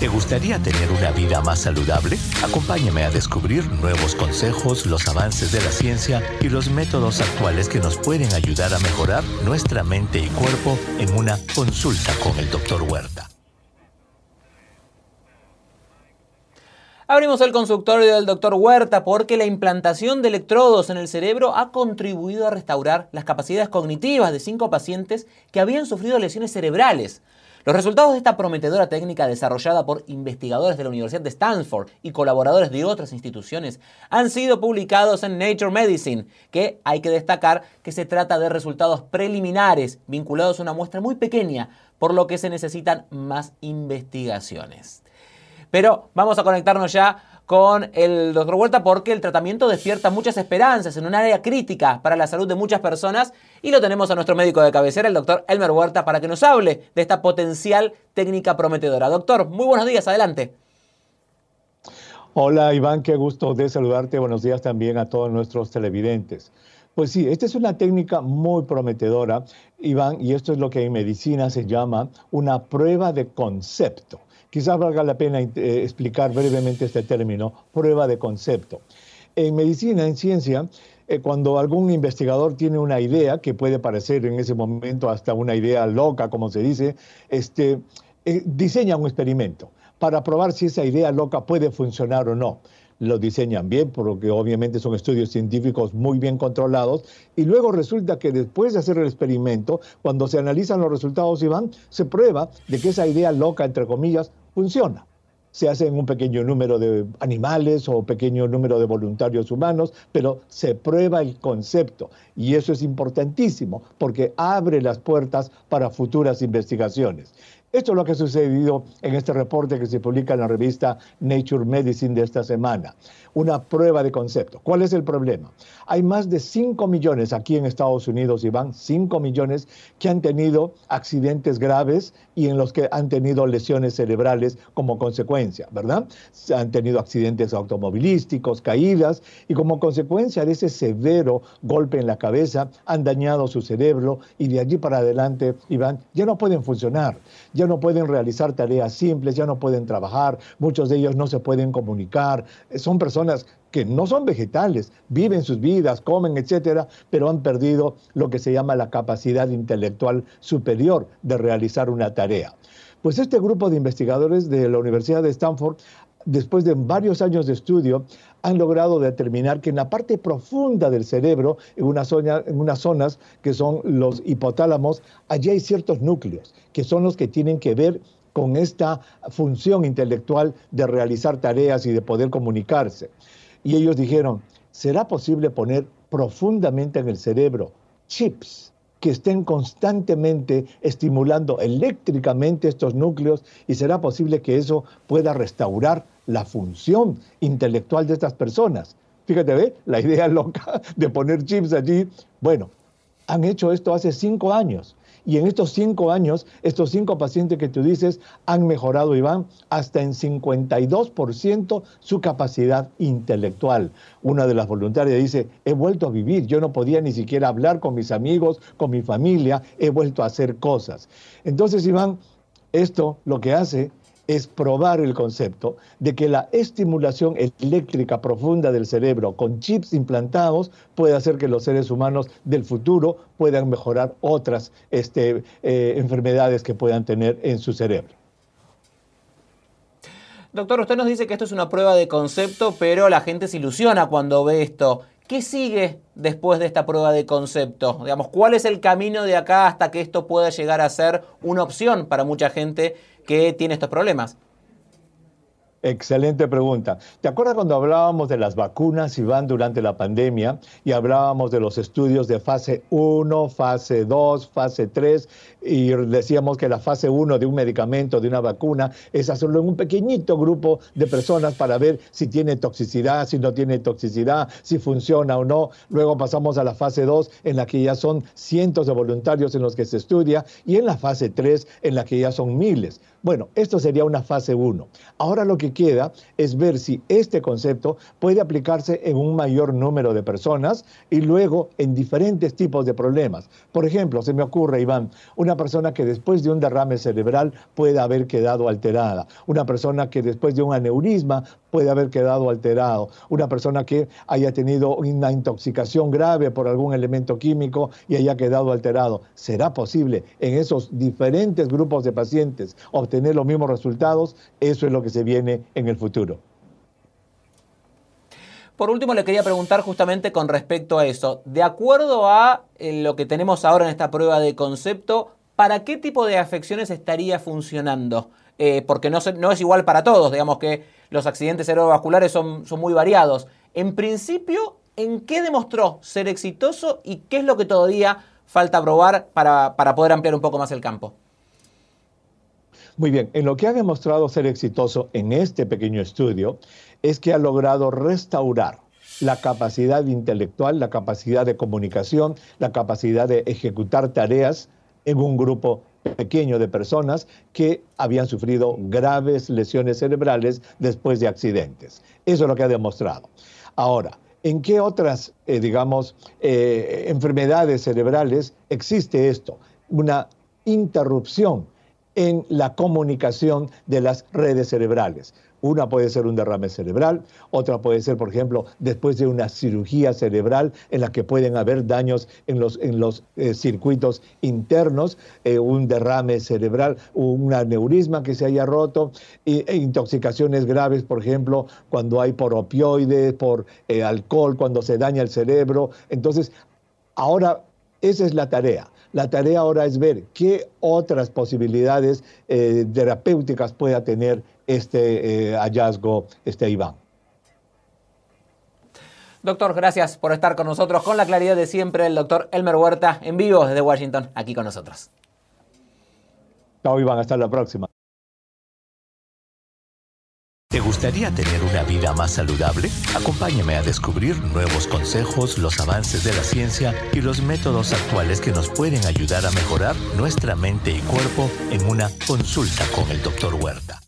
¿Te gustaría tener una vida más saludable? Acompáñame a descubrir nuevos consejos, los avances de la ciencia y los métodos actuales que nos pueden ayudar a mejorar nuestra mente y cuerpo en una consulta con el Dr. Huerta. Abrimos el consultorio del Dr. Huerta porque la implantación de electrodos en el cerebro ha contribuido a restaurar las capacidades cognitivas de 5 pacientes que habían sufrido lesiones cerebrales. Los resultados de esta prometedora técnica desarrollada por investigadores de la Universidad de Stanford y colaboradores de otras instituciones han sido publicados en Nature Medicine, que hay que destacar que se trata de resultados preliminares vinculados a una muestra muy pequeña, por lo que se necesitan más investigaciones. Pero vamos a conectarnos ya con el Dr. Huerta porque el tratamiento despierta muchas esperanzas en un área crítica para la salud de muchas personas y lo tenemos a nuestro médico de cabecera, el Dr. Elmer Huerta, para que nos hable de esta potencial técnica prometedora. Doctor, muy buenos días, adelante. Hola Iván, qué gusto de saludarte. Buenos días también a todos nuestros televidentes. Pues sí, esta es una técnica muy prometedora, Iván, y esto es lo que en medicina se llama una prueba de concepto. Quizás valga la pena explicar brevemente este término, prueba de concepto. En medicina, en ciencia, cuando algún investigador tiene una idea, que puede parecer en ese momento hasta una idea loca, como se dice, diseña un experimento para probar si esa idea loca puede funcionar o no. Lo diseñan bien, porque obviamente son estudios científicos muy bien controlados, y luego resulta que después de hacer el experimento, cuando se analizan los resultados, Iván, se prueba de que esa idea loca, entre comillas, funciona. Se hace en un pequeño número de animales o pequeño número de voluntarios humanos, pero se prueba el concepto. Y eso es importantísimo, porque abre las puertas para futuras investigaciones. Esto es lo que ha sucedido en este reporte que se publica en la revista Nature Medicine de esta semana. Una prueba de concepto. ¿Cuál es el problema? Hay más de 5 millones aquí en Estados Unidos, Iván, 5 millones que han tenido accidentes graves y en los que han tenido lesiones cerebrales como consecuencia, ¿verdad? Han tenido accidentes automovilísticos, caídas, y como consecuencia de ese severo golpe en la cabeza han dañado su cerebro y de allí para adelante, Iván, ya no pueden funcionar. Ya no pueden realizar tareas simples, ya no pueden trabajar, muchos de ellos no se pueden comunicar, son personas que no son vegetales, viven sus vidas, comen, etcétera, pero han perdido lo que se llama la capacidad intelectual superior de realizar una tarea. Pues este grupo de investigadores de la Universidad de Stanford, después de varios años de estudio, han logrado determinar que en la parte profunda del cerebro, en unas zonas que son los hipotálamos, allí hay ciertos núcleos que son los que tienen que ver con esta función intelectual de realizar tareas y de poder comunicarse. Y ellos dijeron, ¿será posible poner profundamente en el cerebro chips que estén constantemente estimulando eléctricamente estos núcleos y será posible que eso pueda restaurar la función intelectual de estas personas? Fíjate, ¿ve? La idea loca de poner chips allí. Bueno, han hecho esto hace 5 años. Y en estos 5 años, estos 5 pacientes que tú dices han mejorado, Iván, hasta en 52% su capacidad intelectual. Una de las voluntarias dice, he vuelto a vivir, yo no podía ni siquiera hablar con mis amigos, con mi familia, he vuelto a hacer cosas. Entonces, Iván, esto lo que hace es probar el concepto de que la estimulación eléctrica profunda del cerebro con chips implantados puede hacer que los seres humanos del futuro puedan mejorar otras enfermedades que puedan tener en su cerebro. Doctor, usted nos dice que esto es una prueba de concepto, pero la gente se ilusiona cuando ve esto. ¿Qué sigue después de esta prueba de concepto? Digamos, ¿cuál es el camino de acá hasta que esto pueda llegar a ser una opción para mucha gente que tiene estos problemas? Excelente pregunta. ¿Te acuerdas cuando hablábamos de las vacunas, Iván, durante la pandemia? Y hablábamos de los estudios de fase 1, fase 2, fase 3, y decíamos que la fase 1 de un medicamento, de una vacuna, es hacerlo en un pequeñito grupo de personas para ver si tiene toxicidad, si no tiene toxicidad, si funciona o no. Luego pasamos a la fase 2, en la que ya son cientos de voluntarios en los que se estudia, y en la fase 3, en la que ya son miles. Bueno, esto sería una fase 1. Ahora lo que queda es ver si este concepto puede aplicarse en un mayor número de personas y luego en diferentes tipos de problemas. Por ejemplo, se me ocurre, Iván, una persona que después de un derrame cerebral puede haber quedado alterada, una persona que después de un aneurisma puede haber quedado alterado, una persona que haya tenido una intoxicación grave por algún elemento químico y haya quedado alterado. ¿Será posible en esos diferentes grupos de pacientes obtener los mismos resultados? Eso es lo que se viene en el futuro. Por último, le quería preguntar justamente con respecto a eso. De acuerdo a lo que tenemos ahora en esta prueba de concepto, ¿para qué tipo de afecciones estaría funcionando? Porque no es igual para todos, digamos que los accidentes cerebrovasculares son muy variados. En principio, ¿en qué demostró ser exitoso y qué es lo que todavía falta probar para poder ampliar un poco más el campo? Muy bien, en lo que ha demostrado ser exitoso en este pequeño estudio es que ha logrado restaurar la capacidad intelectual, la capacidad de comunicación, la capacidad de ejecutar tareas en un grupo pequeño de personas que habían sufrido graves lesiones cerebrales después de accidentes. Eso es lo que ha demostrado. Ahora, ¿en qué otras, enfermedades cerebrales existe esto? Una interrupción en la comunicación de las redes cerebrales. Una puede ser un derrame cerebral, otra puede ser, por ejemplo, después de una cirugía cerebral en la que pueden haber daños en los circuitos internos, un derrame cerebral, un aneurisma que se haya roto, e intoxicaciones graves, por ejemplo, cuando hay por opioides, por alcohol, cuando se daña el cerebro. Entonces, ahora esa es la tarea. La tarea ahora es ver qué otras posibilidades terapéuticas pueda tener este hallazgo, Iván. Doctor, gracias por estar con nosotros. Con la claridad de siempre, el doctor Elmer Huerta, en vivo desde Washington, aquí con nosotros. Chao, Iván. Hasta la próxima. ¿Te gustaría tener una vida más saludable? Acompáñame a descubrir nuevos consejos, los avances de la ciencia y los métodos actuales que nos pueden ayudar a mejorar nuestra mente y cuerpo en una consulta con el Dr. Huerta.